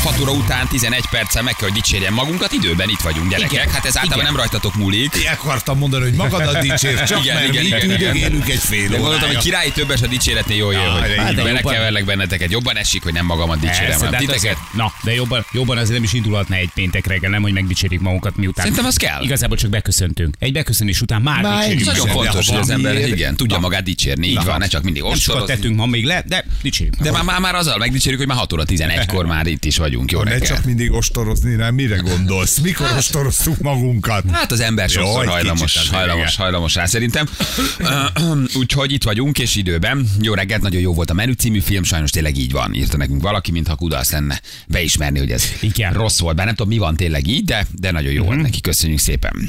Fatura után 11 perccel meg kell, hogy dicsérjen magunkat, időben itt vagyunk, gyerekek. Igen, hát ez általában nem rajtatok múlik. Én akartam mondani, hogy magadat dicsér, csak igen, mert igen, üdögélünk egy fél órája. De gondoltam, hogy királyi többes a dicséretnél jól jön, hogy belekeverlek benneteket. Jobban esik, hogy nem magamat dicséremet. Persze, titeket? Na, de jobban azért nem is indulhatna egy péntek reggel, nem, hogy megdicsérik magunkat miután. Szerintem az kell. Igazából csak beköszöntünk. Egy beköszönés után már dicsérünk. Nagyon fontos, hogy az ember igen, tudja magát dicsérni, így van, ne csak mindig ostorozni. Sokat tettünk ma még le, de dicsérjük. De már azzal megdicsérjük, hogy már 6 óra 11-kor már itt is vagyunk. Jó, ne csak mindig ostorozni rá, mire gondolsz? Mikor ostorozzuk magunkat? Hát az ember sokszor hajlamos rá szerintem. Úgyhogy itt vagyunk, és időben. Jó reggelt, nagyon jó volt a Menü című film, sajnos tényleg így van. Írta nekünk valaki, mintha kudarc lenne beismerni, hogy ez igen, rossz volt. Bár nem tudom, mi van tényleg így, de nagyon jó volt neki. Köszönjük szépen.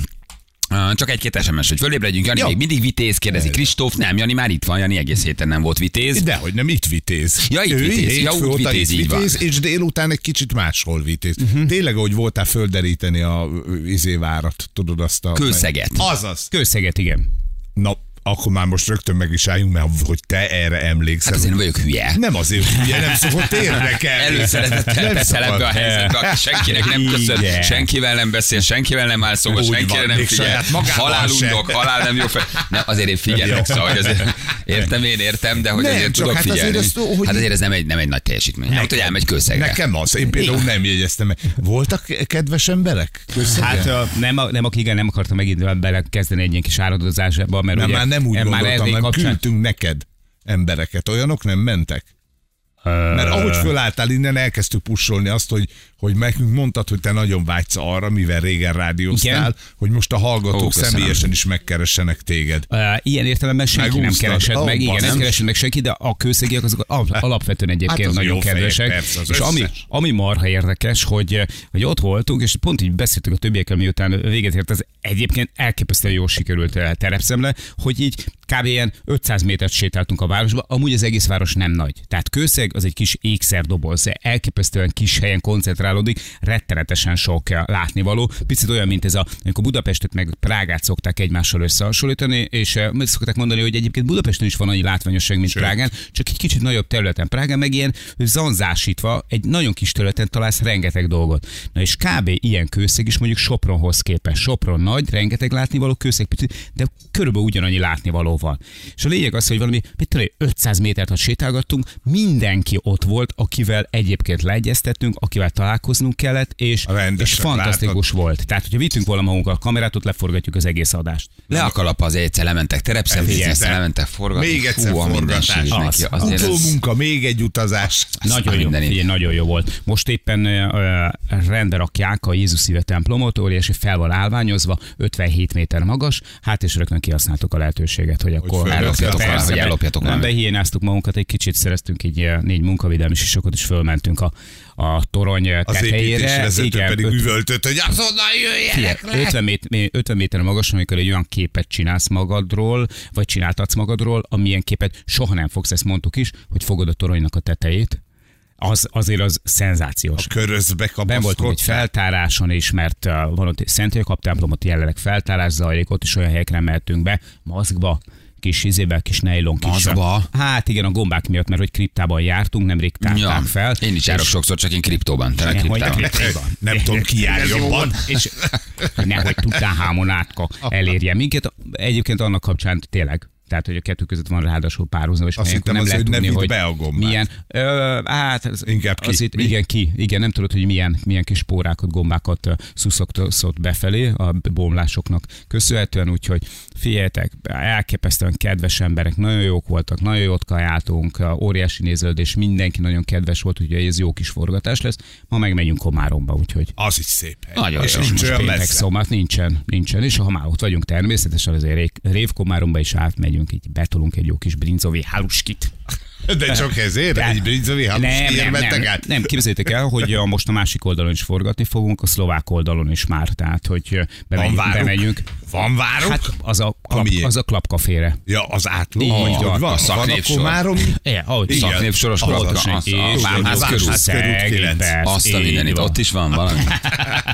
Csak egy-két SMS, hogy fölébredjünk. Jani, jó, még mindig vitéz, kérdezi Kristóf. Nem, Jani már itt van, Jani egész héten nem volt vitéz. Dehogy nem, itt vitéz. Ja, itt vitéz. Ja, úgy vitéz, így van. És délután egy kicsit máshol vitéz. Tényleg, ahogy voltál földeríteni a izévárat, tudod azt a... Kőszeget. Azaz. Kőszeget, igen. Na, akkor már most rögtön meg is álljunk, mert hogy te erre emlékszel. Hát azért nem vagyok hülye. Nem azért hülye, nem szokott érdekelni. Előszeretettel veszel ebbe a helyzetbe, aki senkinek nem köszön, senkivel nem beszél, senkivel nem áll szóba, senkivel nem figyel. Halálundok, halál nem jó fel. Nem, azért én figyelek, szóval azért értem, én értem, de hogy nem, azért tudok figyelni. Hát azért ez nem egy nagy teljesítmény. Nem, hogy elmegy Kőszegre. Nekem az, én például nem jegyeztem meg. Voltak kedves emberek? Hát nem akartam megint belekezdeni egy ilyen kis áradozásba, mert ugye nem úgy gondoltam, nem küldtünk neked embereket. Olyanok nem mentek? Mert ahogy fölálltál innen, elkezdtük pusolni azt, hogy nekünk mondtad, hogy te nagyon vágysz arra, mivel régen rádióztál, igen, hogy most a hallgatók személyesen is megkeressenek téged. Ilyen értelemben senki nem keresett meg, igen, nem keresett meg senki, de a kőszegiek azok alapvetően egyébként hát nagyon kedvesek. Perc, és ami marha érdekes, hogy ott voltunk, és pont így beszéltük a többiekkel, miután véget ért, az egyébként elképesztően jól sikerült terepszemle, hogy így kb. Ilyen 500 métert sétáltunk a városba, amúgy az egész város nem nagy. Tehát Kőszeg az egy kis ékszerdoboz, elképesztően kis helyen koncentrálódik, rettenetesen sok látnivaló. Picit olyan, mint ez amikor Budapestet meg Prágát szokták egymással összehasonlítani, és szokták mondani, hogy egyébként Budapesten is van annyi látványosság, mint Prágán, csak egy kicsit nagyobb területen. Prágán meg ilyen zanzásítva, egy nagyon kis területen találsz rengeteg dolgot. Na és kb. Ilyen Kőszeg is mondjuk Sopronhoz képest. Sopron nagy, rengeteg látnivaló, Kőszeg picit, de körülbelül ugyanannyi látnivaló van. És a lényeg az, hogy valami 500 métert sétálgattunk, mindenki ott volt, akivel egyébként leegyeztettünk, akivel találkoznunk kellett, és fantasztikus volt. Tehát, hogyha vittünk volna magunkkal a kamerát, ott leforgatjuk az egész adást. Le a kalap az egyszer, lementek terepszem, lementek forgatni. Még egyszer forgatás. Utómunka, még egy utazás. Nagyon jó volt. Most éppen rendbe rakják a Jézus szíve templomot, óriási fel van állványozva, 57 méter magas, hát és rögtön kihasználtuk a lehetőséget, hogy akkor ellopjatok. Nem, de hiénáztuk magunkat, egy kicsit szereztünk így 4 munkavédelmi sisokat, és fölmentünk a torony tetejére. Az építésvezető pedig üvöltött, hogy azonnal jöjjenek le! 50 méter magas, amikor egy olyan képet csinálsz magadról, vagy csináltatsz magadról, amilyen képet soha nem fogsz, ezt mondtuk is, hogy fogod a toronynak a tetejét. Azért az szenzációs. A körözbe kapaszkodtál. Ben voltunk egy feltáráson is, mert van ott Szent Jakab templomot, jelenleg feltárás zajlik, ott is olyan helyekre mehetünk be, maszkba, kis izével, kis nejlon, kis... Hát igen, a gombák miatt, mert hogy kriptában jártunk, nemrég tárták fel. Én is járok sokszor, csak én kriptóban, te kriptában. Nem tudom, ki jár jobban. És nehogy Tutanhamon átka elérje minket. Egyébként annak kapcsán tényleg. Tehát, hogy a kettő között van ráadásul párhuzam, és azt hittem, nem lehet tudni, hogy be a gombát. Milyen, inkább ki. Azért, igen, ki. Igen, nem tudod, hogy milyen kis spórákat, gombákat szuszogtott befelé a bomlásoknak köszönhetően, úgyhogy figyeljetek, elképesztően kedves emberek, nagyon jók voltak, nagyon jót kajáltunk, óriási néződés, mindenki nagyon kedves volt, úgyhogy ez jó kis forgatás lesz. Ma megmegyünk Komáromba, úgyhogy. Az is szép hely. Nagyon és jó. Nincs olyan messze. Szóval, nincsen. És ha már ott vagyunk, természetesen azért Révkomáromba is átmegyünk. Így betolunk egy jó kis brinzovi haluskit. De csak ezért? Egy brincovi hamus érmettek át? Nem, képzeljétek el, hogy most a másik oldalon is forgatni fogunk, a szlovák oldalon is már. Tehát, hogy bemegyünk. Van váruk? Hát az a klapkafére. Ja, az átló. Így van. A szaknévsor. Van a Komárom. Szaknévsoros klapkafére. És Vámház körül. Azt a mindenit. Ott is van valami.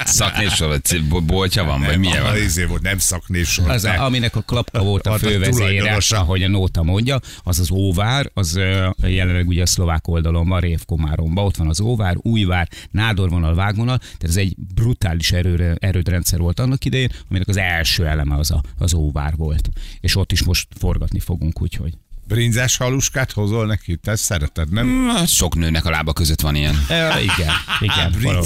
Szaknévsor, boltja van, vagy milyen van? Nem szaknévsor. Az, aminek a klapka volt a fővezére, ahogy a nóta mondja, az az Óvár, az jelenleg ugye a szlovák oldalon van, Révkomáromban, ott van az Óvár, Újvár, nádorvonal, vágvonal, tehát ez egy brutális erődrendszer volt annak idején, aminek az első eleme az Óvár volt. És ott is most forgatni fogunk, úgyhogy. Brinzás haluskát hozol neki? Te szereted, nem? Sok nőnek a lába között van ilyen. Igen.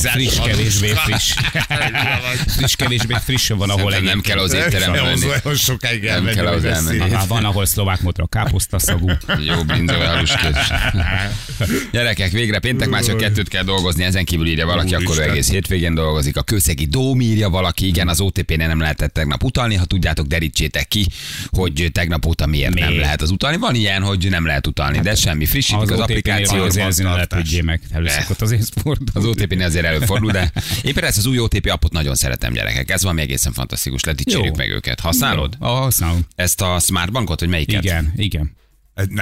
Friss, kevésbé frissen van, ahol egyébként. Nem kell az étteremben lenni. Nem kell az elmenni. Van, ahol szlovák motra káposztaszagú. Jó brinzával haluskát. Gyerekek, végre péntek másra 2-t kell dolgozni, ezen kívül írja valaki, akkor egész hétvégén dolgozik. A kőszegi dóm írja valaki, igen, az OTP-nél nem lehetett tegnap utalni, ha tudjátok, derítsétek ki, hogy tegnap óta miért nem lehet az utalni. Van ilyen, hogy nem lehet utalni, de semmi. Frissítik az applikációt. Az OTP-nél azért tudjél meg, az OTP-nél azért előfordul, de éppen ezt az új OTP appot nagyon szeretem, gyerekek. Ez valami egészen fantasztikus, leticsérjük meg őket. Használod? Használom. Ezt a Smart Bankot, hogy melyiket? Igen.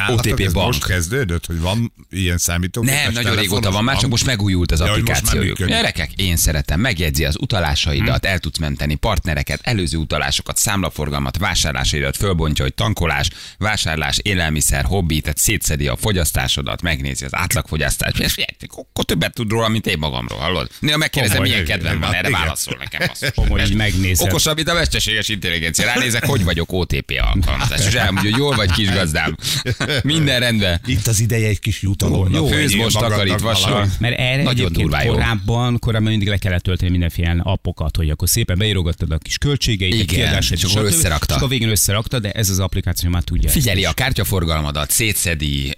OTP ez Bank. Most kezdődött, hogy van ilyen számítógép? Nem, nagyon régóta van, már csak most megújult az applikációjuk. Gyerekek, én szeretem, megjegyzi az utalásaidat, el tudsz menteni partnereket, előző utalásokat, számlaforgalmat, vásárlásaidat, fölbontja, hogy tankolás, vásárlás, élelmiszer, hobbi, tehát szétszedi a fogyasztásodat, megnézi az átlagfogyasztást, és akkor többet tud róla, mint én magamról, hallod? Néha megkérdezem, milyen kedvem van, erre válaszol nekem. Okosabb, mint a mesterséges intelligencia. Ránézek, hogy vagyok OTP alkalmazás, és elmondja, hogy jól vagy, kisgazdám. Minden rendben. Itt az ideje egy kis jutalomnak. Főz most takarít vasra. Mert erre nagyon korábban mindig le kellett tölteni mindenféle appokat, hogy akkor szépen beírogattad a kis költségeit, kiadását, és akkor összerakta. És a végén összerakta, de ez az applikáció már tudja. Figyeli a kártyaforgalmadat, szétszedi,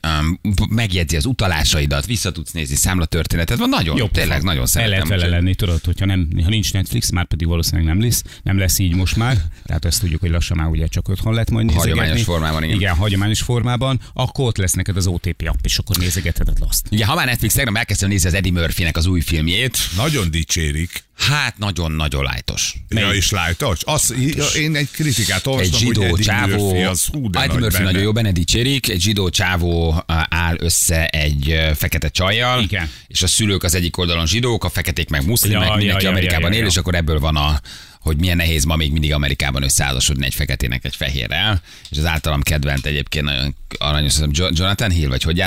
megjegyzi az utalásaidat, vissza tudsz nézni számlatörténetet. Van nagyon jó, tényleg nagyon szeretem. El lehet vele lenni, tudod, hogyha ha nincs Netflix, már pedig valószínűleg nem lesz így most már. Tehát ezt tudjuk, hogy lassan már ugye csak otthon lett majd nézni. Hagyományos formában, igen, hagyományos formában, akkor ott lesz neked az OTP app, és akkor nézegetheted azt. Igen, ha már Netflix tegnap elkezdtem nézni az Eddie Murphynek az új filmjét. Nagyon dicsérik. Hát nagyon-nagyon lájtos. Ja, és lájtos? Én egy kritikát olvastam, hogy Eddie Murphy nagyon jó benne dicsérik, egy zsidó csávó áll össze egy fekete csajjal, igen. És a szülők az egyik oldalon zsidók, a feketék meg muszlimek, mindenki Amerikában él, és akkor ebből van hogy milyen nehéz ma még mindig Amerikában összeházasodni egy feketének egy fehérrel, és az általam kedvent egyébként nagyon aranyos, Jonathan Hill, vagy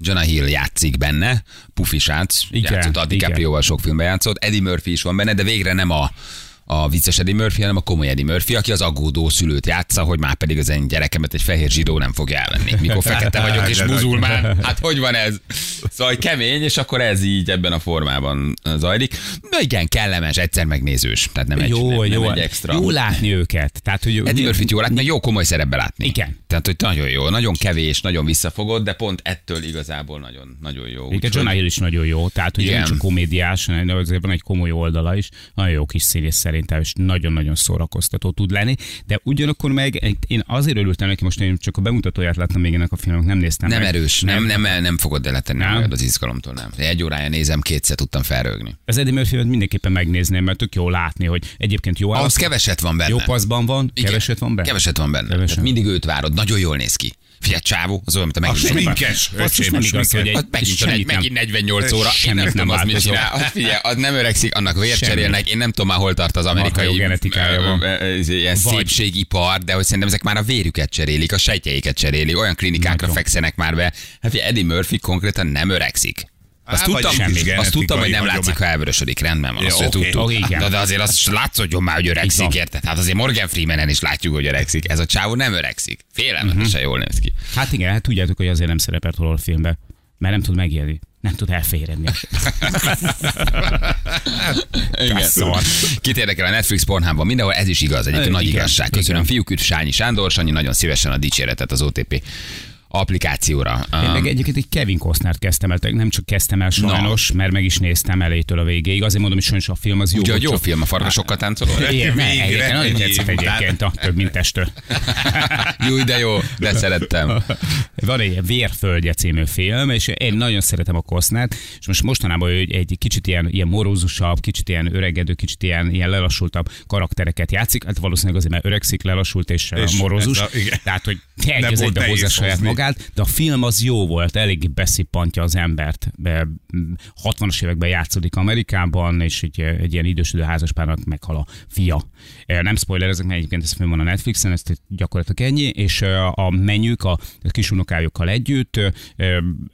Jonah Hill játszik benne, pufisác, játszott a DiCaprioval sok filmben játszott, Eddie Murphy is van benne, de végre nem a vicces Eddie Murphy, hanem a komoly Eddie Murphy, aki az aggódó szülőt játsza, hogy már pedig az én gyerekemet egy fehér zsidó nem fogja elvenni, mikor fekete vagyok és muzulmán. Hát hogy van ez? Szóval kemény, és akkor ez így ebben a formában zajlik. Na igen, kellemes, egyszer megnézős. Tehát nem egy extra. Jó látni őket. Tehát, hogy Eddie Murphy jó látni, meg jó komoly szerepbe látni. Igen. Tehát, hogy nagyon jó, nagyon kevés, nagyon visszafogott, de pont ettől igazából nagyon, nagyon jó. Igen, Jonah Hill is nagyon jó. Tehát, hogy nem csak komédiás, van egy komoly oldala is, nagyon jó kis színész szerintem, és nagyon-nagyon szórakoztató tud lenni, de ugyanakkor meg én azért örültem neki, most én csak a bemutatóját láttam még ennek a filmnek, nem néztem meg. Nem erős, nem fogod eletenni magad az izgalomtól, nem. Egy órája nézem, kétszer tudtam felrögni. Az Eddie Murphy-t mindenképpen megnézném, mert tök jó látni, hogy egyébként jó állapot. Az keveset van benne. Jó paszban van, keveset van benne. Keveset van benne. Tehát mindig őt várod, nagyon jól néz ki. Figyelj, csávó, az olyan, mint a sminkes. Megint 48 óra, én nem tudom, az mit csinál. Figyelj, az nem öregszik, annak vért cserélnek, én nem tudom már hol tart az amerikai ilyen szépségipar, de hogy szerintem ezek már a vérüket cserélik, a sejtjeiket cserélik, olyan klinikákra fekszenek már be. Hát figyelj, Eddie Murphy konkrétan nem öregszik. Azt tudtam, hogy nem látszik, ha elvörösödik, rendben van, azt tudtuk. De azért azt látszódjon már, hogy öregszik, érted? Hát azért Morgan Freemanen is látjuk, hogy öregszik. Ez a csávó nem öregszik. Félelmetesen jól néz ki. Hát igen, hát tudjátok, hogy azért nem szerepelt hol a filmben, mert nem tud megélni. Nem tud elférni. Igen. Kit érdekel a Netflix Pornhubban mindenhol, ez is igaz, egyébként nagy igazság. Köszönöm, fiúk, üdv Sányi Sándor, Sanyi nagyon szívesen a dicséretet az OTP applikációra. Én meg egyébként egy Kevin Costnert kezdtem el, nem csak kezdtem el sajnos, no, mert meg is néztem elétől a végéig. Azért mondom, hogy sajnos a film az jó. Ugye a jó film, a farkasokkal táncoló. Igen, egyébként nagyon tetszett egyébként a Több mint testő. Jó, de jó, de szerettem. Van egy Vérföldje című film, és én nagyon szeretem a Costnert, és most mostanában egy kicsit ilyen morózusabb, kicsit ilyen öregedő, kicsit ilyen lelassultabb karaktereket játszik, hát valószínűleg azért, mert öregszik, lelassult és morózus. Tehát, hogy elkezdődve hozzá saját magát, de a film az jó volt, eléggé beszippantja az embert. 60-as években játszódik Amerikában, és egy ilyen idősödő házaspárnak meghal a fia. Nem spoilerezek, mert egyébként ez film van a Netflixen, ez gyakorlatilag ennyi, és a menyük a kisunokájukkal együtt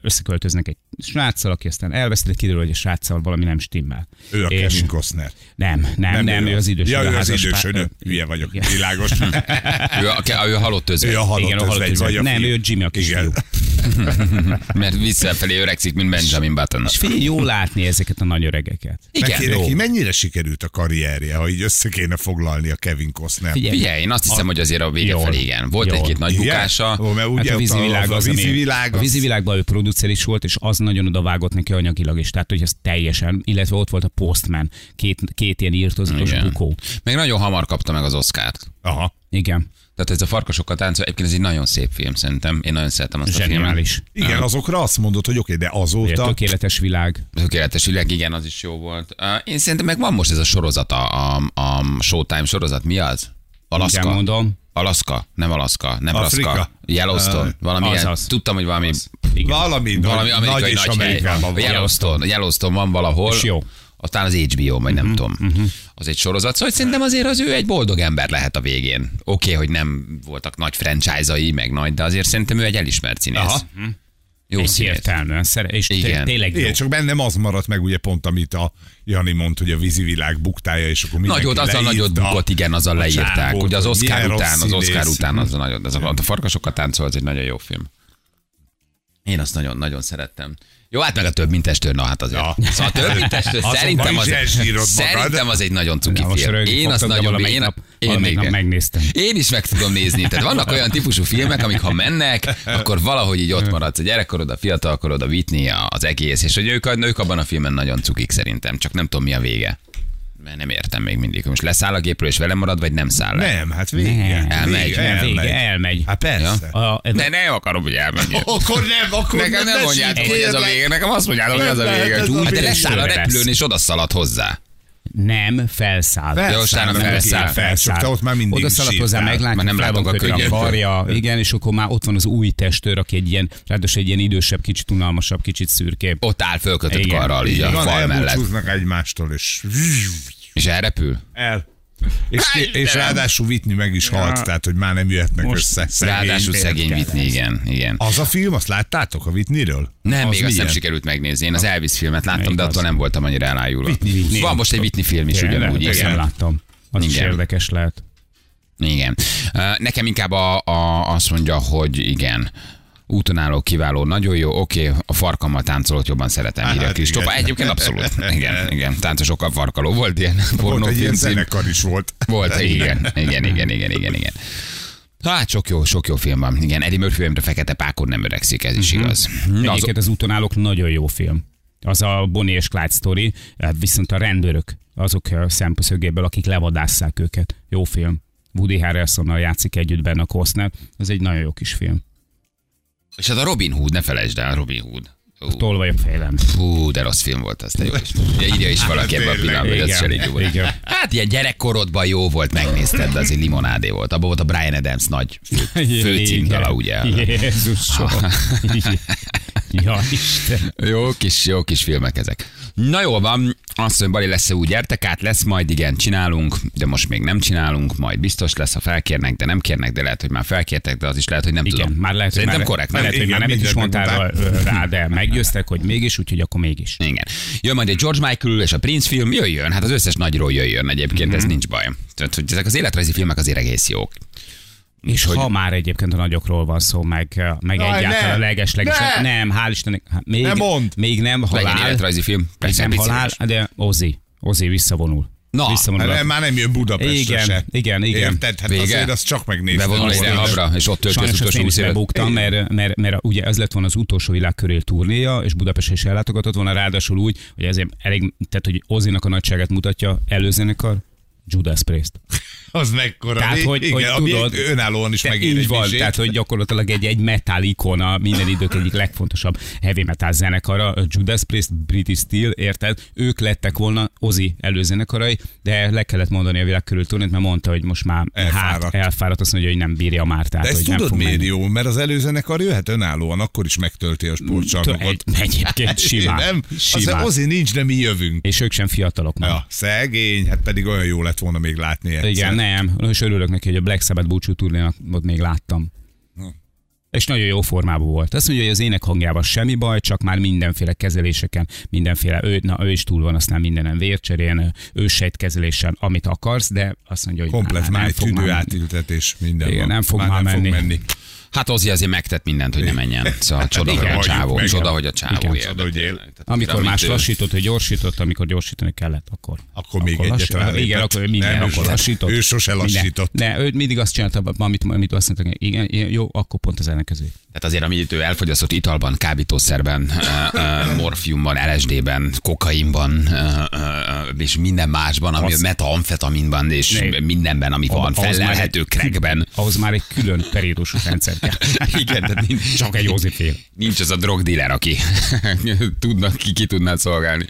összeköltöznek egy sráccal, aki aztán elveszít, kiderül, hogy a sráccal valami nem stimmel. Ő a Kevin Costner. Nem, ő az idősödő házaspár. Ja, hülye vagyok, világos. Ő a halott özvegy. Igen, a halott özvegy. Nem, ő Jimmy a kisfiú. Mert visszafelé öregszik, mint Benjamin Button. És figyelj, jól látni ezeket a nagy öregeket. Igen, neki mennyire sikerült a karrierje, ha így össze kéne foglalni a Kevin Costner? Figyelj, én azt hiszem, hogy azért a vége felé igen. Volt egy-két nagy bukása. Hát a vízivilágban ő producer is volt, és az nagyon odavágott neki anyagilag is. Tehát, hogy ez teljesen, illetve ott volt a Postman, két ilyen írtózatos bukó. Meg nagyon hamar kapta meg az Oscart. Aha. Igen. Tehát ez a farkasokkal táncol, egyébként ez egy nagyon szép film, szerintem. Én nagyon szeretem azt zseniális a filmet. Igen, azokra azt mondod, hogy oké, de azóta... Tökéletes világ. Tökéletes világ, igen, az is jó volt. Én szerintem meg van most ez a sorozat, a Showtime sorozat, mi az? Alaszka? Igen, mondom. Alaszka. Yellowstone. Valami az. Tudtam, hogy valami... Valami amerikai nagy hely. Yellowstone van valahol. És jó. Aztán az HBO, majd nem tudom. Az egy sorozat. Szóval szerintem azért az ő egy boldog ember lehet a végén. Oké, hogy nem voltak nagy franchise-ai, meg nagy, de azért szerintem ő egy elismert színész. Aha. Jó színész. És tényleg jó. Csak bennem az maradt meg ugye pont, amit a Jani mondt, hogy a vízivilág buktája, és akkor mindenki leírta. Azzal nagyot bukott, igen, azzal leírták. Ugye az Oscar után az a nagyot. A farkasokkal táncol, az egy nagyon jó film. Én azt nagyon-nagyon szerettem. Jó, hát meg a Több mint testőr, na hát azért. Ja. Szóval a Több mint testőr szerintem az egy nagyon cuki film. Én megnéztem. Én is meg tudom nézni. Tehát vannak olyan típusú filmek, amik ha mennek, akkor valahogy így ott maradsz. A gyerekkorod, a fiatalkorod, a Whitney, az egész. És hogy ők abban a filmen nagyon cukik szerintem. Csak nem tudom, mi a vége. Mert nem értem még mindig, hogy most leszáll a gépről és velem marad, vagy nem száll le? Nem, hát elmegy. Hát persze. Ja? Nem akarom, hogy elmenjél. Akkor nekem nem mondjátok, hogy ez a vége. Nekem azt mondjátok, hogy ez a vége. Hát de leszáll a repülőn és odaszalad hozzá. Nem, felszáll. Te ott már mindig oda szaladt hozzá, meglátja, fel van kötve a karja. Igen, és akkor már ott van az új testőr, aki egy ilyen, ráadásul egy ilyen idősebb, kicsit unalmasabb, kicsit szürkébb. Ott áll fölkötött karral, így a fal mellett. Elbúcsúznak egymástól, és elrepül? És ráadásul Whitney meg is halt, tehát hogy már nem jöhetnek most össze. Ráadásul szegény Whitney, igen. Az a film, azt láttátok a Whitneyről? Nem, még azt nem sikerült megnézni. Én az Elvis filmet láttam, de attól nem voltam annyira elájulva. Van most egy Whitney film is ugyanúgy. Igen, láttam. Az is érdekes lehet. Igen. Nekem inkább azt mondja, hogy igen. Útonálló, kiváló, nagyon jó, oké, a farkammal táncolót jobban szeretem, írja Kristóf. Egyébként abszolút. Igen, táncosokkal farkaló volt ilyen pornófilm. Volt egy ilyen zenekar is volt. Volt, igen. Hát sok jó film van. Igen, Eddie Murphy, amit a fekete pákon nem öregszik, ez is igaz. Egyébként az Útonállók nagyon jó film. Az a Bonnie és Clyde sztori, viszont a rendőrök, azok szemszögéből, akik levadásszák őket. Jó film. Woody Harrelsonnal játszik együtt benne a Costner. Ez egy nagyon jó kis film. És hát a Robin Hood, ne felejtsd el, Robin Hood. Tolvajok fejlem. Fú, de rossz film volt az, de jó is. Írja is valaki ebben a pillanatban, hogy az cserégy volt. Hát ilyen gyerekkorodban jó volt, megnézted, de azért limonádé volt. Abban volt a Brian Adams nagy főcímdala, ugye? Jézusom. Ja, Isten. Jó kis filmek ezek. Na jól van, azt mondja, Bali lesz, úgy gyertek át, lesz, majd igen, csinálunk, de most még nem csinálunk, majd biztos lesz, ha felkérnek, de nem kérnek, de lehet, hogy már felkértek, de az is lehet, hogy nem igen, tudom. Már lehet, szerintem korrekt. Már lehet, hogy már nem is mondtál rá, de meggyőztek, hogy mégis, úgyhogy akkor mégis. Igen. Jön majd egy George Michael és a Prince film, jöjjön, hát az összes nagyról jöjjön egyébként, ez nincs baj. Tehát, hogy ezek az életrajzi filmek azért egész jók. És hogy... ha már egyébként a nagyokról van szó, meg egyáltalán a legeslegesen. Nem, hál' Istennek. Még nem halál. Legyen életrajzi film. Persze, nem halál, de Ozzy visszavonul. Na, már nem jön Budapestre igen, se. Igen. Érted? Hát azért azt csak megnéztem. Bevonul egy Rehabra, és ott tölti az utolsó 20 évet. Buktam, mert ugye ez lett volna az utolsó világkörél turnéja, és Budapestre is ellátogatott volna, ráadásul úgy, hogy ezért elég, tehát hogy Ozzynak a nagyságát mutatja előzenekar, Judas Priest. Az mekkora. Tehát, hogy, igen, hogy tudod, önállóan is megér egy van, tehát, hogy gyakorlatilag egy metal ikona, minden idők egyik legfontosabb heavy metal zenekara, Judas Priest, British Steel, érted? Ők lettek volna Ozzy előzenekarai, de le kellett mondani a világ körül turnét, mert mondta, hogy most már elfáradt, azt mondja, hogy nem bírja már. Tehát, de ezt hogy tudod miért jó, mert az előzenekar jöhet önállóan, akkor is megtölti a sportcsarnokot. Egyébként simán. Aztán Ozzy nincs, de mi jövünk. És ők sem fiatalok. Ja, szegény, hát pedig olyan jó lett volna még látni egyszer. Igen, nem. És örülök neki, hogy a Black Sabbath búcsú turnénak ott még láttam. És nagyon jó formában volt. Azt mondja, hogy az ének hangjában semmi baj, csak már mindenféle kezeléseken, mindenféle, ő is túl van, aztán mindenen vércserén, őssejtkezelésen, amit akarsz, de azt mondja, hogy komplet már tüdő átültetés minden. Igen, nem fog már menni. Hát Ozzy azért megtett mindent, hogy ne menjen. Szóval csoda, igen, hogy a csávó. Csoda, hogy a csávó él. Amikor más lassított, hogy gyorsított, amikor gyorsítani kellett, akkor még egyet. Igen, akkor minden, akkor lassított. Ő sose lassított. De ő mindig azt csinálta, amit azt mondta, igen, jó, akkor pont az ellenkező. Tehát azért, amit ő elfogyasztott italban, kábítószerben, morfiumban, LSD-ben, kokainban, és minden másban, ami metamfetaminban, és mindenben, amit van fellelhető crackben. Ahhoz már egy külön periódusú rendszer. Igen, de nincs, csak egy Ozzy fél. Nincs az a drogdíler, aki tudna, ki tudná szolgálni.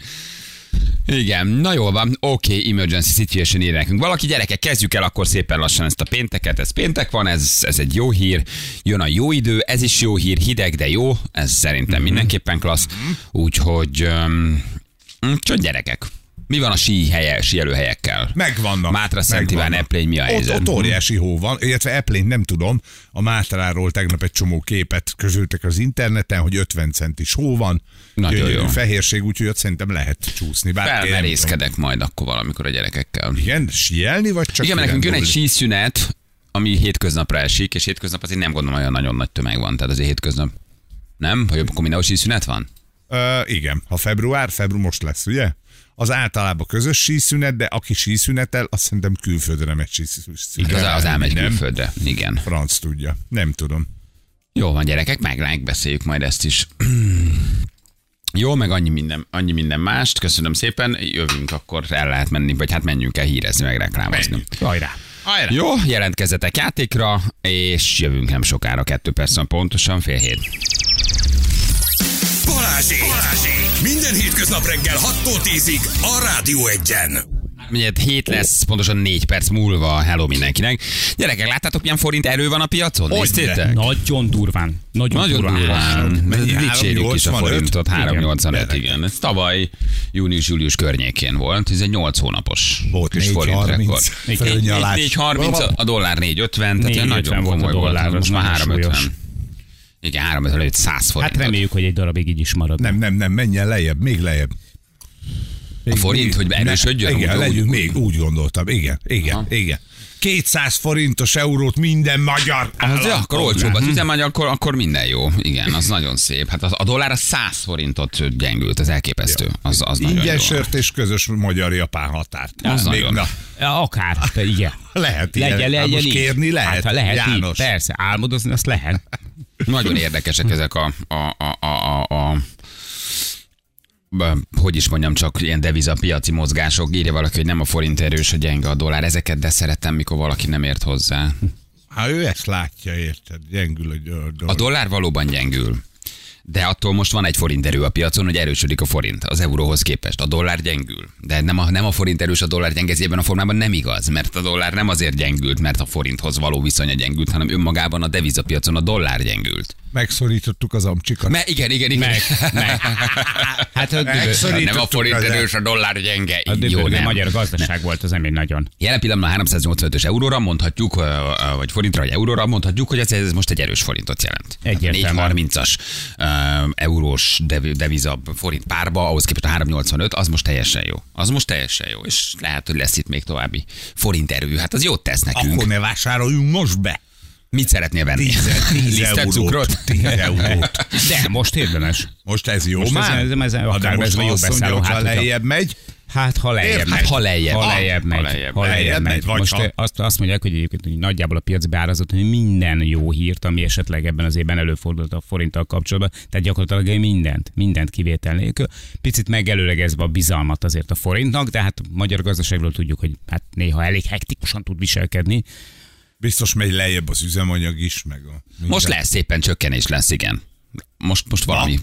Igen, na jól van, oké, emergency situation ír nekünk. Valaki, gyerekek, kezdjük el akkor szépen lassan ezt a pénteket, ez péntek van, ez egy jó hír, jön a jó idő, ez is jó hír, hideg, de jó, ez szerintem mindenképpen klassz, úgyhogy csak gyerekek. Mi van a síelőhelyekkel? Megvannak. Mátra, Szent Iván, Eplény, mi a helyzet? Ott óriási hó van, illetve Eplény nem tudom. A Mátráról tegnap egy csomó képet közöltek az interneten, hogy 50 centis hó van. Nagyon jó. Fehérség, úgyhogy ott szerintem lehet csúszni. Felmerészkedek majd akkor valamikor a gyerekekkel. Igen, síelni vagy csak... Igen, nekünk jön egy síszünet, ami hétköznapra esik, és hétköznap azért nem gondolom, olyan nagyon nagy tömeg van, tehát azért hétköznap. Nem? Hogy akkor mindenhol síszünet van? Igen, ha február most lesz, ugye? Az általában közös síszünet, de aki síszünetel, azt szerintem külföldre megy síszünetel. Igazán az elmegy külföldre, igen. Franc tudja, nem tudom. Jó van, gyerekek, megbeszéljük majd ezt is. Jó, meg annyi minden mást, köszönöm szépen, jövünk, akkor el lehet menni, vagy hát menjünk el hírezni, meg reklámozni. Hajrá! Jó, jelentkezzetek játékra, és jövünk nem sokára, 2 percen pontosan, 6:30. Balázsék! Minden hétköznap reggel 6-tól 10-ig a Rádió 1-en. Mindjárt 7 lesz, pontosan 4 perc múlva. Hello mindenkinek. Gyerekek, láttátok, milyen forint erő van a piacon? Néztétek? Nagyon durván. Nagyon durván. Dicsérjük is a forintot. 3,85, igen. Ez tavaly június-július környékén volt. Ez egy 8 hónapos forint rekord. 4,30, a dollár 4,50. Tehát nagyon komoly volt. Most már 3,50. Igen, 3,500 forint. Hát reméljük, hogy egy darabig így is marad. Nem, menjen lejjebb, még lejjebb. A forint, hogy erősödjön? Igen, legyünk még, úgy gondoltam. Igen. 200 forintos eurót minden magyar állam. Ja, akkor olcsóbbat üzemány, akkor minden jó. Igen, az nagyon szép. Hát a dollár a 100 forintot gyengült, az elképesztő. Az ingyen sört és közös magyar-japán határt. Az nagyon. Akár, igen. Lehet ilyen. Most kérni lehet. Hát lehet így, persze. Álmodozni azt lehet. Nagyon érdekesek ezek hogy is mondjam, csak ilyen devizapiaci mozgások. Írja valaki, hogy nem a forint erős, a gyenge a dollár. Ezeket de szeretem, mikor valaki nem ért hozzá. Hát ő ezt látja, érted? Gyengül a dollár. A dollár valóban gyengül. De attól most van egy forint erő a piacon, hogy erősödik a forint az euróhoz képest. A dollár gyengül. De nem a forint erős, a dollár gyengezében a formában nem igaz, mert a dollár nem azért gyengült, mert a forinthoz való viszonya gyengült, hanem önmagában a devizapiacon a dollár gyengült. Megszorítottuk az amcsikat. Igen. Meg. Hát, nem a forint erős, a dollár gyenge. Jó, nem. A magyar gazdaság volt az, ami nagyon. Jelen pillanatban 385-ös euróra mondhatjuk, vagy forintra, vagy euróra mondhatjuk, hogy ez most egy erős forintot jelent. 4,30-as eurós deviza forint párba, ahhoz képest a 3,85, az most teljesen jó. És lehet, hogy lesz itt még további forint erő. Hát az jót tesz nekünk. Akkor ne vásároljunk most be. Mit szeretnél venni? 10 eurót. Cukrot? 10 eurót. De most érdemes. Most ez jó már? Akár ez a jó beszálló. Ha lejjebb megy, Hát ha lejjebb megy. Ha lejjebb megy. Most azt mondják, hogy egyébként nagyjából a piac beárazott, hogy minden jó hírt, ami esetleg ebben az évben előfordult a forinttal kapcsolatban, tehát gyakorlatilag mindent kivétel nélkül. Picit megelőlegezve a bizalmat azért a forintnak, de hát magyar gazdaságról tudjuk, hogy hát néha elég hektikusan tud viselkedni. Biztos megy lejjebb az üzemanyag is, meg a... Minden. Most lesz, szépen csökkenés lesz, igen. Most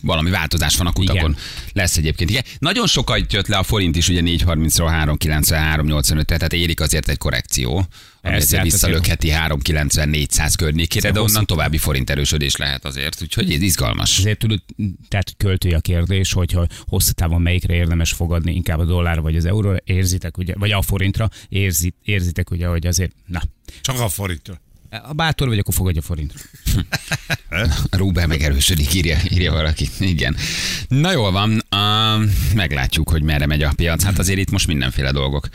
valami változás van a kutakon. Igen. Lesz egyébként. Igen. Nagyon sokat jött le a forint is, ugye 4.30-ról 3.93-3.85-re, tehát érik azért egy korrekció, ami azért visszalökheti 3.94-100 környékére, de onnan további forint erősödés lehet azért, úgyhogy ez izgalmas. Ezért tudod, tehát költői a kérdés, hogyha hosszú távon melyikre érdemes fogadni, inkább a dollárra vagy az euróra, érzitek, ugye, vagy a forintra, érzitek ugye, hogy azért, na. Csak a forintra. A bátor vagy, akkor fogadja forintra. Rubel megerősödik, írja valaki. Igen. Na jól van, meglátjuk, hogy merre megy a piac. Hát azért itt most mindenféle dolgok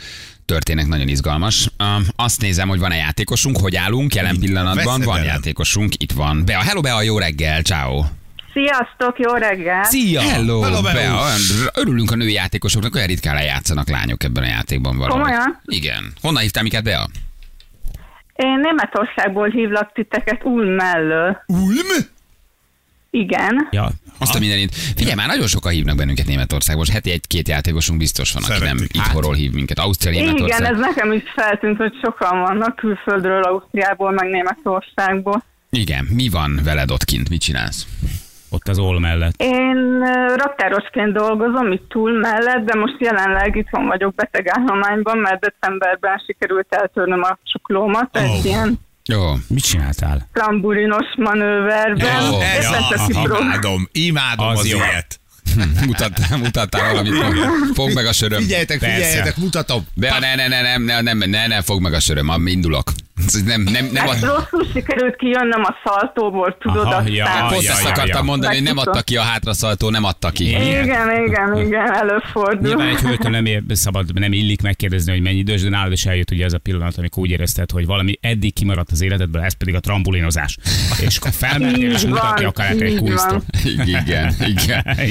történnek, nagyon izgalmas. Azt nézem, hogy van-e játékosunk, hogy állunk jelen pillanatban. Van játékosunk, itt van. Bea, hello Bea, jó reggel, ciao. Sziasztok, jó reggel! Szia! Hello Bea! Örülünk a női játékosoknak, olyan ritkán lejátszanak lányok ebben a játékban valami. Komolyan? Igen. Honnan hívtál minket, Bea? Én Németországból hívlak titeket Ulm mellől. Ulm? Igen. Ja, azt a mindenit. Figyelj, már nagyon sokan hívnak bennünket Németországból, és heti egy-két játékosunk biztos van, aki nem itthonról hív minket. Ausztria, Németország. Igen, ez nekem is feltűnt, hogy sokan vannak külföldről, Ausztriából, meg Németországból. Igen, mi van veled ott kint? Mit csinálsz? Ott az Olm mellett. Én raktárosként dolgozom itt túl mellett, de most jelenleg itthon vagyok betegállományban, mert decemberben sikerült eltörnöm a csuklómat. Ez ilyen... Jó, mit csináltál? Flamburinos manőverben. Jó, imádom az ilyet. Mutattál valamit. Fogd meg a söröm. Figyeljetek, mutatom. Bea, ne, fogd meg a söröm, indulok. Nem hát rosszul sikerült kijönnem a szaltóból, tudod. Aha, pont ezt akartam mondani, hogy nem adta ki a hátraszaltó, nem adta ki. Igen, előfordul. Nyilván egy hölgytől nem illik megkérdezni, hogy mennyi idős, de nálad is eljött ugye az a pillanat, amikor úgy érezted, hogy valami eddig kimaradt az életedből, ez pedig a trambulinozás. És akkor felmentél, és mutatni akarát egy kúsztot. Igen.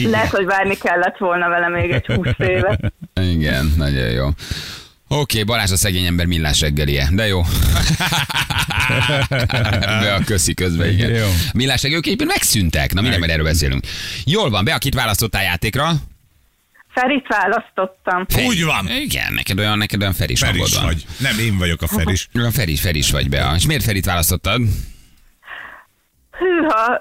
Lehet, hogy várni kellett volna vele még egy 20 évet. Igen, nagyon jó. Oké, Balázs a szegény ember millás reggelie, de jó. Bea köszi közben, igen. Millás reggeliek egyébként megszűntek, na mindenben erről beszélünk. Jól van, Bea, akit választottál játékra? Ferit választottam. Feri. Úgy van. Igen, neked olyan Feris magod van. Vagy. Nem, én vagyok a Feris. Olyan Feris vagy, Bea. És miért Ferit választottad? Hűha,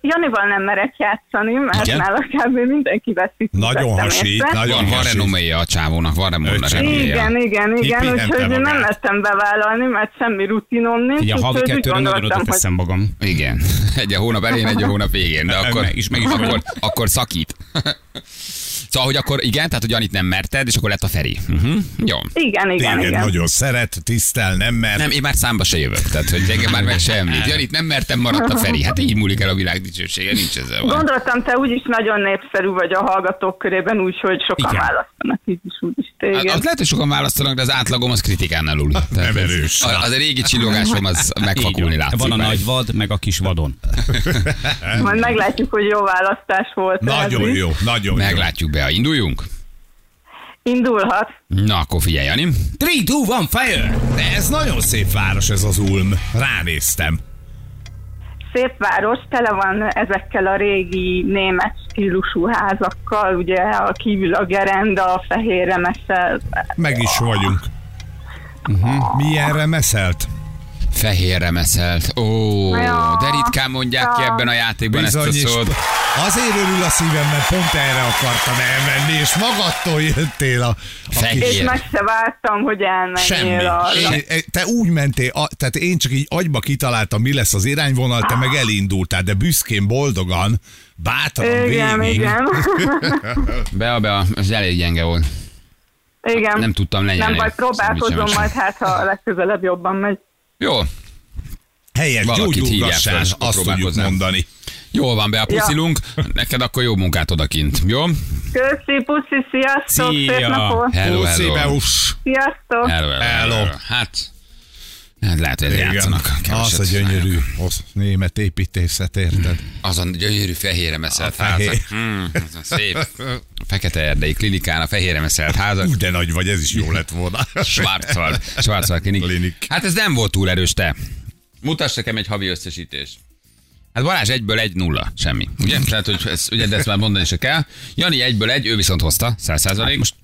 Janival nem merek játszani, mert nála kb. Mindenki veszik. Nagyon hasít, van renoméja a csávónak, van renoméja. Igen, úgyhogy nem lettem bevállalni, mert semmi rutinom nincs. Ugye a havi kettőre nagyon oda teszem magam. Igen, egy a hónap elén, egy a hónap végén, de akkor szakít. Szóval, hogy akkor igen, tehát hogy Janit nem merted, és akkor lett a Feri. Uh-huh. Jó. Igen. Nagyon szeret, tisztel, nem mert. Nem, én már számba se jövök, tehát hogy engem már meg se említ. Janit nem mertem, maradt a Feri. Hát így múlik el a világ dicsősége, nincs ezzel van. Gondoltam, te úgyis nagyon népszerű vagy a hallgatók körében, úgyhogy sokan választanak így is, úgyis téged. Az lehet, hogy sokan választanak, de az átlagom az kritikánál ül. Nem erős. Az a régi csillogásom, az megfakulni látszik. Van a nagy vad, meg a kis vadon. Majd meglátjuk, hogy jó választás volt. Nagyon jó, nagyon jó. Meglátjuk. Bea, induljunk? Indulhat. Na, akkor figyelj, Jani. 3, 2, 1, fire! De ez nagyon szép város, ez az Ulm. Ránéztem. Szép város, tele van ezekkel a régi német stílusú házakkal, ugye a kívül a gerenda, a fehér remeszel. Meg is vagyunk. Uh-huh. Milyen remeszelt? Fehér remeszelt. Ó, de ritkán mondják ki ebben a játékban bizony ezt a szót. Azért örül a szívem, mert pont erre akartam elmenni, és magadtól jöttél a kis... És meg se vártam, hogy elmenjél arra. Te úgy mentél, tehát én csak így agyba kitaláltam, mi lesz az irányvonal, te meg elindultál, de büszkén, boldogan, bátran végig. Bea, ez elég gyenge volt. Igen. Nem tudtam lenyelni. Nem, vagy próbálkozom majd, hát ha legközelebb jobban megy. Jó. Helyen gyógyulgassás, azt tudjuk mondani. Jól van, Bea, puszilunk. Ja. Neked akkor jó munkát odakint, jó? Köszi, puszi, sziasztok, szép napot. Puszi, Beus. Sziasztok. Hello. Hát, Hát lehet, hogy játszanak. Az a gyönyörű német építészet, érted? Az a gyönyörű fehéremeszelt házak. Szép. Fekete erdei klinikán a fehéremeszelt házak. Úgy de nagy vagy, ez is jó lett volna. Schwarzwald Klinik. Hát ez nem volt túl erős, te. Mutass nekem egy havi összesítést. Hát Balázs 1-ből 1-0, semmi. Ugye? Tehát, hogy ezt, ugye, de ezt már mondani se kell. Jani 1-ből 1, ő viszont hozta, 100%. Most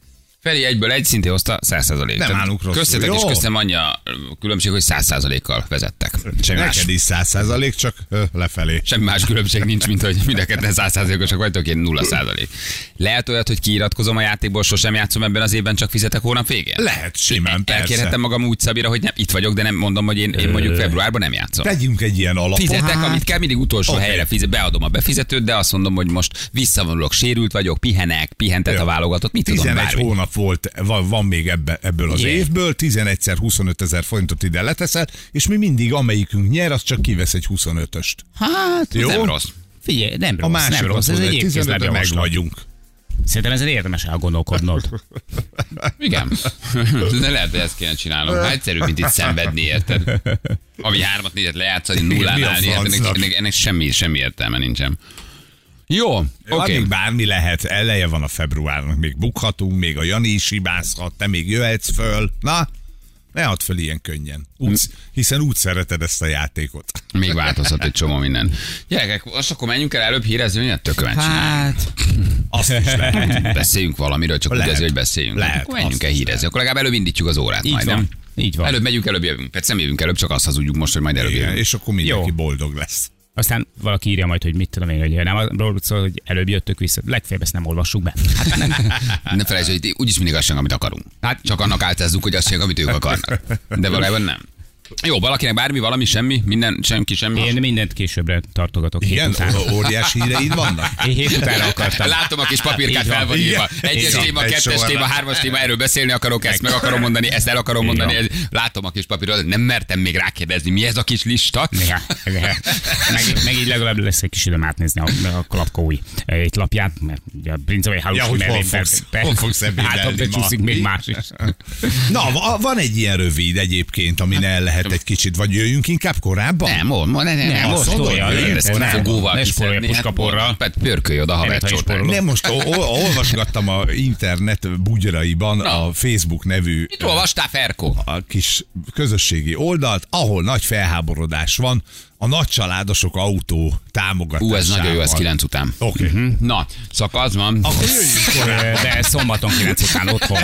Feri 1-ből 1 szintén hozta, 100%. Nem állunk rosszul. Köztetek és köztem annyi a különbség, hogy 100%-kal vezettek. Semmi neked más. Is 100%, csak lefelé. Semmi más különbség nincs, mint hogy mind a ketten 100%-osak vagytok, én 0%. Lehet olyat, hogy kiiratkozom a játékból, sosem játszom ebben az évben, csak fizetek hónap végén? Lehet, simán, persze. Elkérhetem magam úgy, Szabira, hogy nem, itt vagyok, de nem mondom, hogy én mondjuk februárban nem játszom. Tegyünk egy ilyen alapot. Fizetek, amit kell, mindig utolsó helyre beadom a befizetőt, de azt mondom, hogy most visszavonulok, sérült vagyok, pihenek, pihentet a válogatott, mit tudom bármi. Volt, van még ebből az évből, 11-szer 25 000 forintot ide leteszed, és mi mindig amelyikünk nyer, az csak kivesz egy 25-öst. Hát, jó? Nem rossz. Figyelj, nem rossz. A másik rossz, ez egy 15-ben meg vagyunk. Szerintem ezen érdemes elgondolkodnod. Igen. De lehet, hogy ezt kéne csinálnom. Hát egyszerűbb, mint itt szenvedni, érted? Ami 3-4-et lejátszani, 0-nál ennek semmi értelme nincsen. Jó, oké. Bármi lehet, eleje van a februárnak, még bukhatunk, még a Jani is hibázhat, te még jöhetsz föl. Na, ne add föl ilyen könnyen, hiszen úgy szereted ezt a játékot. Még változhat egy csomó minden. Gyerekek, most akkor menjünk el előbb hírezni, hogy a tökömet csináljuk. Azt is lehet. Beszéljünk valamiről, csak lehet. Úgy azért, hogy beszéljünk. Lehet. Akkor menjünk el hírezni, akkor legalább előbb indítjuk az órát majd, nem? Így van. Előbb megyünk, előbb jövünk. Persze nem jövünk előbb, csak azt hazudjuk most, hogy majd előbb jövünk. És akkor mindenki boldog lesz. Aztán valaki írja majd, hogy mit tudom én, hogy nem arról szól, hogy előbb jöttök vissza. Legfeljebb ezt nem olvassuk be. Hát ne felejtsd, hogy úgyis mindig azt sem, amit akarunk. Hát csak annak álcázzuk, hogy azt sem, amit ők akarnak. De valójában nem. Jó, valakinek bármi, valami, semmi, minden, senki, semmi. Én mindent későbbre tartogatok. Igen, óriás híreid vannak. Én 7 utánra akartam. Látom, a kis papírkát fel van írva. 1-es téma, 2-es téma, 3-as téma, erről beszélni akarok, ezt meg akarom mondani, ezt el akarom mondani. Látom a kis papírról, nem mertem még rákérdezni, mi ez a kis lista? Meg így legalább lesz egy kis időm átnézni a Kalapkói egy lapját, mert a Princevai House mellé becsúszik még más is. Na, van egy ilyen rövid egyébként, amin el lehet egy kicsit, vagy jöjjünk inkább korábban? Nem, most olyan, ne fogóval kiszedni, hát pörkölj oda, ha megcsótál. Nem, most olvasgattam a internet bugyraiban a Facebook nevű... Mit olvastál, Ferko? A kis közösségi oldalt, ahol nagy felháborodás van, a nagycsaládosok autó támogatásával. Ez nagyon jó, ez 9 után. Oké. Okay. Uh-huh. Na, szóval az van. Akkor jöjjünk. De szombaton 9 után otthon.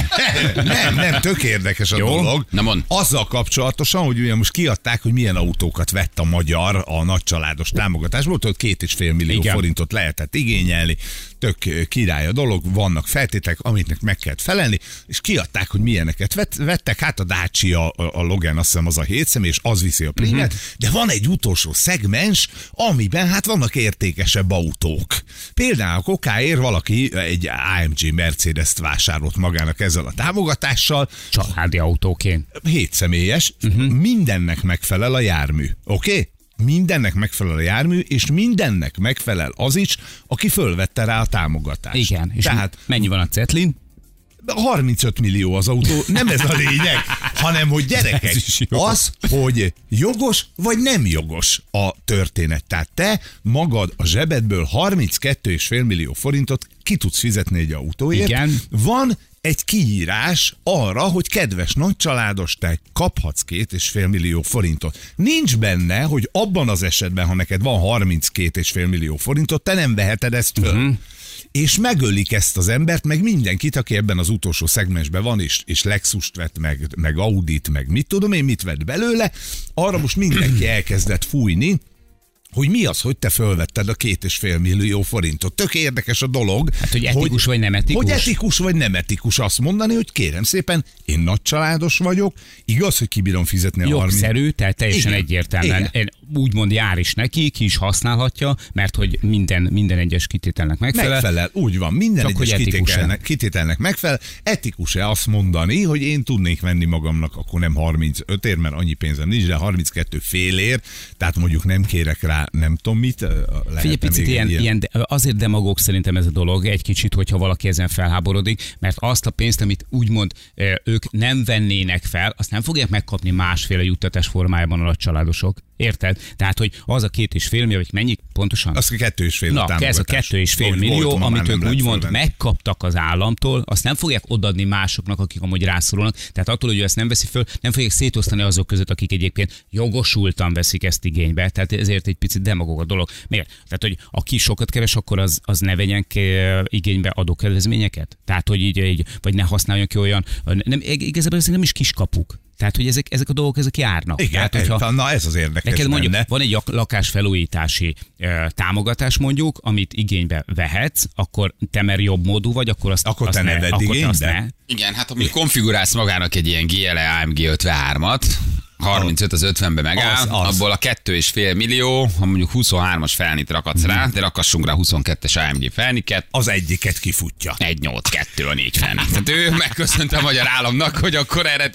Nem, tök érdekes a dolog. Na mond. Azzal kapcsolatosan, hogy ugye most kiadták, hogy milyen autókat vett a magyar a nagycsaládos támogatásból, hogy 2,5 millió igen. forintot lehetett igényelni. Tök király a dolog, vannak feltételek, amiknek meg kellett felelni, és kiadták, hogy milyeneket vettek. Hát a Dacia, a Logan, azt hiszem az a 7 személy, és az viszi a plényet, de van egy utolsó szegmens, amiben hát vannak értékesebb autók. Például kokáért valaki egy AMG Mercedes-t vásárolt magának ezzel a támogatással. Családi autóként. 7 személyes, mindennek megfelel a jármű, oké? Mindennek megfelel a jármű, és mindennek megfelel az is, aki fölvette rá a támogatást. Igen, és tehát mennyi van a cetlin? 35 millió az autó, nem ez a lényeg, hanem hogy gyerekek, az, hogy jogos vagy nem jogos a történet. Tehát te magad a zsebedből 32,5 millió forintot ki tudsz fizetni egy autóért. Igen. Van egy kiírás arra, hogy kedves nagycsaládos, te kaphatsz 2,5 millió forintot. Nincs benne, hogy abban az esetben, ha neked van 32,5 millió forintot, te nem veheted ezt föl. Uh-huh. És megölik ezt az embert, meg mindenkit, aki ebben az utolsó szegmensben van, és Lexust vett, meg Audit, meg mit tudom én, mit vett belőle. Arra most mindenki elkezdett fújni, hogy mi az, hogy te fölvetted a 2,5 millió forintot. Tök érdekes a dolog. Hát, hogy etikus vagy nem etikus. Hogy etikus vagy nem etikus azt mondani, hogy kérem szépen, én nagycsaládos vagyok, igaz, hogy kibírom fizetni a 30. Jogszerű, tehát teljesen egyértelműen. úgymond jár is neki, ki is használhatja, mert hogy minden egyes kitételnek megfelel. Úgy van, minden csak egyes kitételnek megfelel. Etikus-e azt mondani, hogy én tudnék venni magamnak, akkor nem 35-ért, mert annyi pénzem nincs, de 32,5-ért, tehát mondjuk nem kérek rá, nem tudom mit. Figyelj, picit ilyen, azért demagóg szerintem ez a dolog egy kicsit, hogyha valaki ezen felháborodik, mert azt a pénzt, amit úgymond ők nem vennének fel, azt nem fogják megkapni másféle juttatás formájában a családosok. Érted? Tehát, hogy az a 2,5 millió, vagy mennyi pontosan? Az a 2,5 na, támogatás. Ez a 2,5 millió, amit ők úgymond megkaptak az államtól, azt nem fogják odaadni másoknak, akik amúgy rászorulnak. Tehát attól, hogy ő ezt nem veszi föl, nem fogják szétosztani azok között, akik egyébként jogosultan veszik ezt igénybe. Tehát ezért egy picit demagóg a dolog. Miért? Tehát, hogy aki sokat keres, akkor az ne vegyen igénybe adókedvezményeket? Tehát, hogy így, vagy ne használjon ki olyan. Nem, igazából ezek nem is kiskapuk. Tehát, hogy ezek a dolgok, ezek járnak. Igen, tehát, hogyha na ez az érdekes. Neked mondjuk, van egy lakásfelújítási támogatás mondjuk, amit igénybe vehetsz, akkor te mert jobb módú vagy, akkor azt akkor te ne vedd igénybe. Igen, hát amikor konfigurálsz magának egy ilyen GLE AMG 53-at, 35 az 50-be megáll, abból a 2,5 millió, ha mondjuk 23-as felnit rakadsz rá, de rakassunk rá 22-es AMG felniket. Az egyiket kifutja. 1,8, 2, 4 felnit. Tehát ő megköszönte a magyar államnak, hogy akkor erre a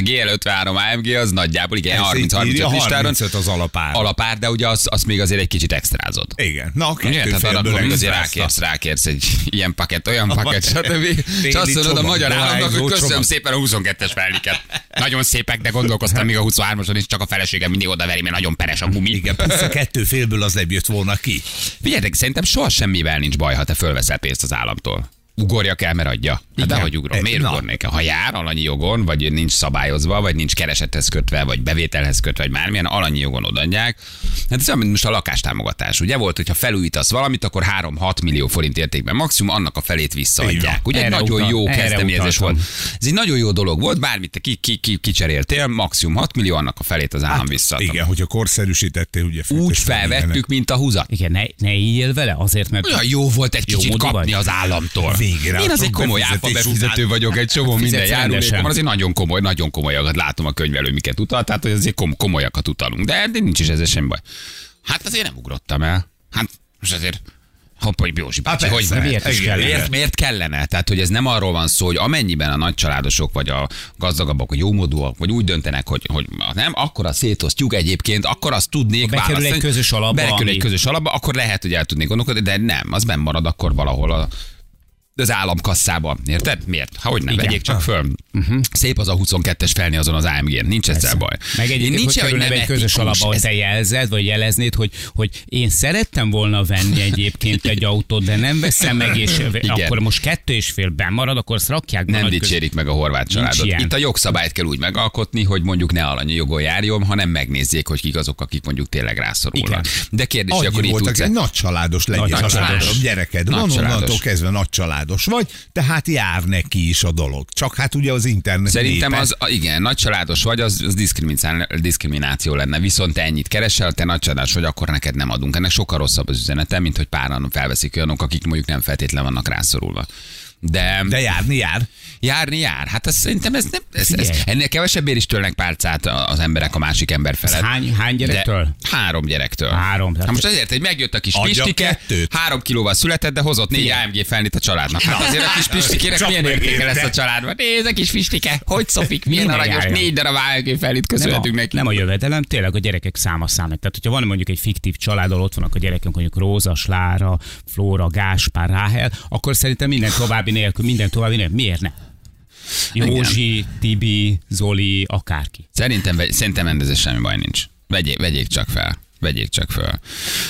GL53 AMG az nagyjából, igen, 30-35 listáron. 35 az alapár. Alapár, de ugye azt még azért egy kicsit extrázod. Igen. Na, a kettő félből extrázta. Rákérsz egy ilyen pakett, olyan pakett, stb. És azt mondod a magyar államnak, hogy köszönöm szépen a 22-es felniket. Nagyon szépek, de gondolok. Aztán még a 23-oson is csak a feleségem mindig odaveri, mert nagyon peres a gumi. Igen, persze 2,5 az nem jött volna ki. Figyeljetek, szerintem soha semmivel nincs baj, ha te fölveszel pénzt az államtól. Ugorja kell, mert adja. Hát dehogy ugrom. Miért ugornék? Ha jár alanyi jogon, vagy nincs szabályozva, vagy nincs keresethez kötve, vagy bevételhez kötve, vagy bármilyen alanyi jogon odaadják. Hát ez olyan, mint most a lakástámogatás. Ugye volt, hogyha felújítasz valamit, akkor 3-6 millió forint értékben maximum, annak a felét visszaadják. Ugye nagyon jó kezdeményezés volt. Ez egy nagyon jó dolog volt, bármit te kicseréltél, maximum 6 millió, annak a felét az állam visszaadta. Igen, hogyha korszerűsítettél, ugye úgy felvettük, mint a húzat. Igen, ne éljél vele, azért mert olyan jó volt egy kicsit kapni az államtól. Végre, én az egy komoly áfa befizető vagyok, egy csomó minden járulékom, azért nagyon komolyakat látom a könyvelő, miket utal, tehát azért komolyakat utalunk, de nincs is ez sem baj. Hát azért nem ugrottam el. Hát most azért Hoppaj Bjózsi bácsi, hogy miért kellene? Tehát, hogy ez nem arról van szó, hogy amennyiben a nagycsaládosok, vagy a gazdagabbak, vagy jómódúak, vagy úgy döntenek, hogy nem, akkor azt szétosztjuk egyébként, akkor azt tudnék választani. Bekerül egy közös alapba, akkor lehet, hogy el tudnék gondolkodni, de nem, az benn marad akkor valahol az államkasszában. Érted? Miért? Hogy nem vegyék csak föl. Uh-huh. Szép az a 22-es felni azon az AMG-n. Nincs ezzel baj. Meg egyébként, hogy nem egy közös alapban, hogy te jelzed, vagy jeleznéd, hogy én szerettem volna venni egyébként egy autót, de nem veszem meg, és akkor most 2,5-ben marad, akkor azt rakják. Nem dicsérik meg a horvát családot. Itt a jogszabályt kell úgy megalkotni, hogy mondjuk ne alanyi jogon járjon, hanem megnézzék, hogy kik azok, akik mondjuk tényleg rászorulnak. De kérdés, akkor itt nagy családos legyen a gyereked. Onnantól kezdve nagy család vagy, tehát jár neki is a dolog. Csak hát ugye az internet. Szerintem az, igen, nagycsaládos vagy, az diszkrimináció lenne. Viszont te ennyit keresel, te nagycsaládos vagy, akkor neked nem adunk. Ennek sokkal rosszabb az üzenete, mint hogy páran felveszik olyanok, akik mondjuk nem feltétlenül vannak rászorulva. De járni jár. Járni jár. Hát ez, szerintem ez nem... ennél kevesebbért is tőlnek pálcát az emberek a másik ember felett. Hány gyerektől? 3 gyerektől. 3. Hát most azért, hogy megjött a kis Pistike, 3 kilóval született, de hozott 4 AMG felnit a családnak. Hát azért a kis Pistikének milyen értéke lesz a családban. Nézd, a kis Pistike, hogy szopik, milyen aranyos, 4 darab AMG felnit köszönhetünk neki. Nem a jövedelem, tényleg a gyerekek száma számít. Tehát, hogyha van mondjuk egy fiktív család, ott vannak a gyerekünk, mondjuk Róza, Slára, Flóra, Gáspár, Ráhel, akkor szerintem minden további nélkül. Miért ne? Józsi, Tibi, Zoli, akárki. Szerintem rendezés semmi baj nincs. Vegyék csak fel.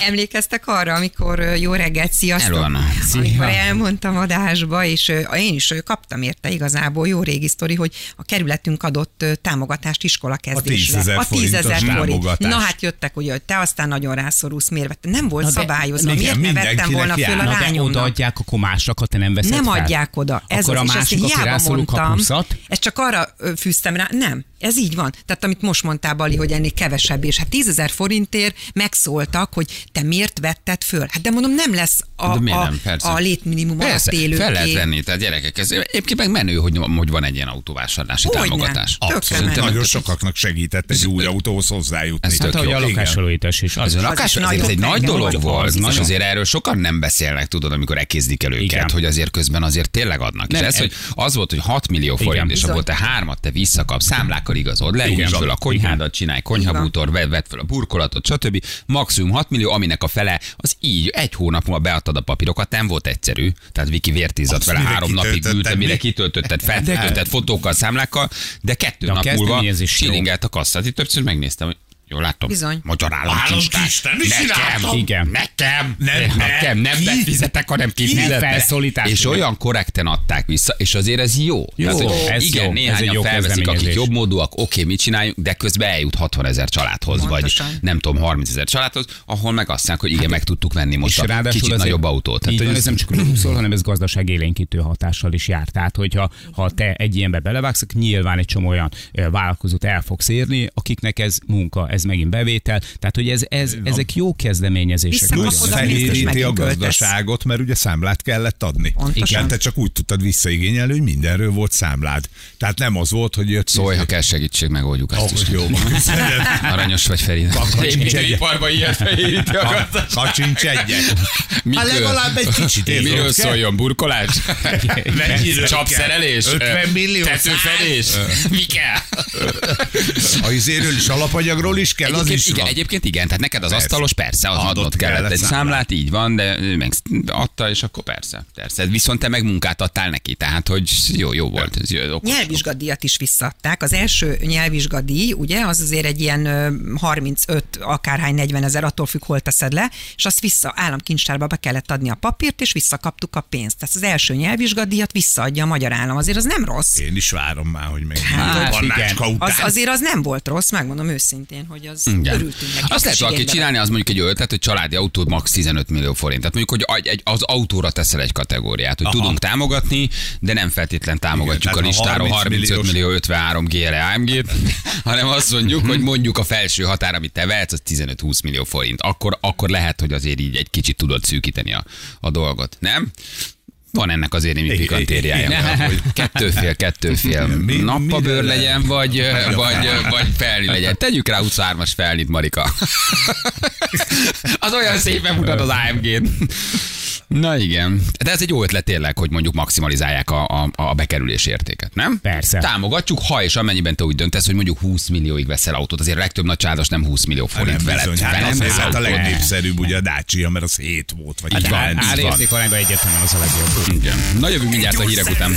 Emlékeztek arra, amikor jó reggelt, sziasztok! Amikor elmondtam adásba, és én is kaptam érte igazából jó régi sztori, hogy a kerületünk adott támogatást iskolakezdésre. A 10 000 forint. Na hát jöttek, ugye, hogy te aztán nagyon rászorulsz, miért? Nem volt szabályozva, miért ne vettem volna föl a lányomnak? De oda adják a komásnak, ha te nem veszed fel. Nem adják oda. Ez akkor az, a másik, aki rászorul, kap 20-at? Ezt csak arra fűztem rá, nem. Ez így van. Tehát amit most mondtál, Bali, hogy ennél kevesebb, és hát 10 000 forintért megszóltak, hogy te miért vetted föl. Hát de mondom, nem lesz a létminimum alatt élőké. Fel lehet venni, tehát gyerekek, ez egyébként meg menő, hogy van egy ilyen autóvásárlási támogatás. Abszolút. Nagyon sokaknak segített egy új autóhoz hozzájutni. Ez tök jó. A lakásfelújítás is. Az egy nagy dolog volt, és azért erről sokan nem beszélnek, tudod, amikor elkezdik el őket, hogy azért közben azért tényleg adnak. És ez, hogy az volt, hogy 6 millió forint, és akkor te 3-at te visszakapsz, számlákkal igazod, lerúzsol a konyhádat, csinálj konyhabútor, vedd fel a burkolatot, stb. Maximum 6 millió, aminek a fele az így egy hónap múlva beadtad a papírokat, nem volt egyszerű. Tehát Viki vértízott vele, 3 napig ült, mire kitöltötted, feltöltötted fotókkal, számlákkal, de 2 nap múlva silingelt a kasszát. Itt többször megnéztem, hogy jól látom. Bizony. Magyarállam kistán. Nekem. Nem befizetek, hanem kifizetek. És olyan korrekten adták vissza, és azért ez jó. Jó. Tehát, ez igen, jó. Néhányan felveszik, akik jobb módúak, oké, mit csináljunk, de közben eljut 60 000 családhoz, mondtosan. Vagy nem tudom, 30 000 családhoz, ahol meg azt mondják, hogy igen, hát, meg tudtuk venni most a kicsit nagyobb autót. Tehát, hogy ez nem csak úgy szól, hanem ez gazdaság élénkítő hatással is jár. Tehát, hogyha te egy ilyenbe belevágsz, nyilván egy csomó olyan vállalkozót el fogsz érni, akiknek ez munka, ez megint bevétel, tehát hogy ezek jó kezdeményezések. Plusz feléríti a gazdaságot, mert ugye számlát kellett adni. Igen, te csak úgy tudtad visszaigényelni, hogy mindenről volt számlád. Tehát nem az volt, hogy jött... Szólj, ha kell segítség, megoldjuk ezt is. Jó, aranyos vagy, Feri. Épariparban ilyen feléríti a gazdaságot. Ha csincs egyet. Ha legalább egy kicsit érzünk. Miről szóljon? Burkolás? Csapszerelés? 50 millió? Tetőfedés? Mi kell? A izéről is, alapanyagról is kell, egyébként, az is igen, egyébként igen, tehát neked az persze. Asztalos, persze, az adott kellett egy számlát, így van, de meg adta, és akkor persze. Viszont te meg munkát adtál neki, tehát hogy jó volt. Ez jó, nyelvvizsgadíjat is visszaadták. Az első nyelvvizsgadíj, ugye, az azért egy ilyen 35, akárhány 40 000, attól függ, hol teszed le, és azt vissza államkincstárba be kellett adni a papírt, és visszakaptuk a pénzt. Tehát az első nyelvvizsgadíjat visszaadja a magyar állam, azért az nem rossz. Én is várom már, hogy meg. Azért az nem volt rossz, megmondom őszintén, hogy az örültünk neki. Azt lehet valaki csinálni, az mondjuk egy ötlet, hogy családi autó max 15 millió forint. Tehát mondjuk, hogy az autóra teszel egy kategóriát, hogy tudunk támogatni, de nem feltétlen támogatjuk a listáról 35 millió 53 GR AMG-t, hanem azt mondjuk, hogy mondjuk a felső határ, amit te vehetsz, az 15-20 millió forint. Akkor lehet, hogy azért így egy kicsit tudod szűkíteni a dolgot, nem? Van ennek azért némi pikantériája. Kettőfél nappabőr legyen, vagy felni legyen. Tegyük rá 23-as felnit, Marika. Az olyan szépen mutat az AMG-t. Na igen. De ez egy jó ötlet tényleg, hogy mondjuk maximalizálják a bekerülés értéket, nem? Persze. Támogatjuk, ha és amennyiben te úgy döntesz, hogy mondjuk 20 millióig veszel autót. Azért a legtöbb nagy csádos nem 20 millió forint veled. Hát az a legnépszerűbb ugye a Dacia, mert az 7 volt, vagy 9. Árértékarányban egyértelműen az a legjobb. Igen. Na jövünk mindjárt a hírek után.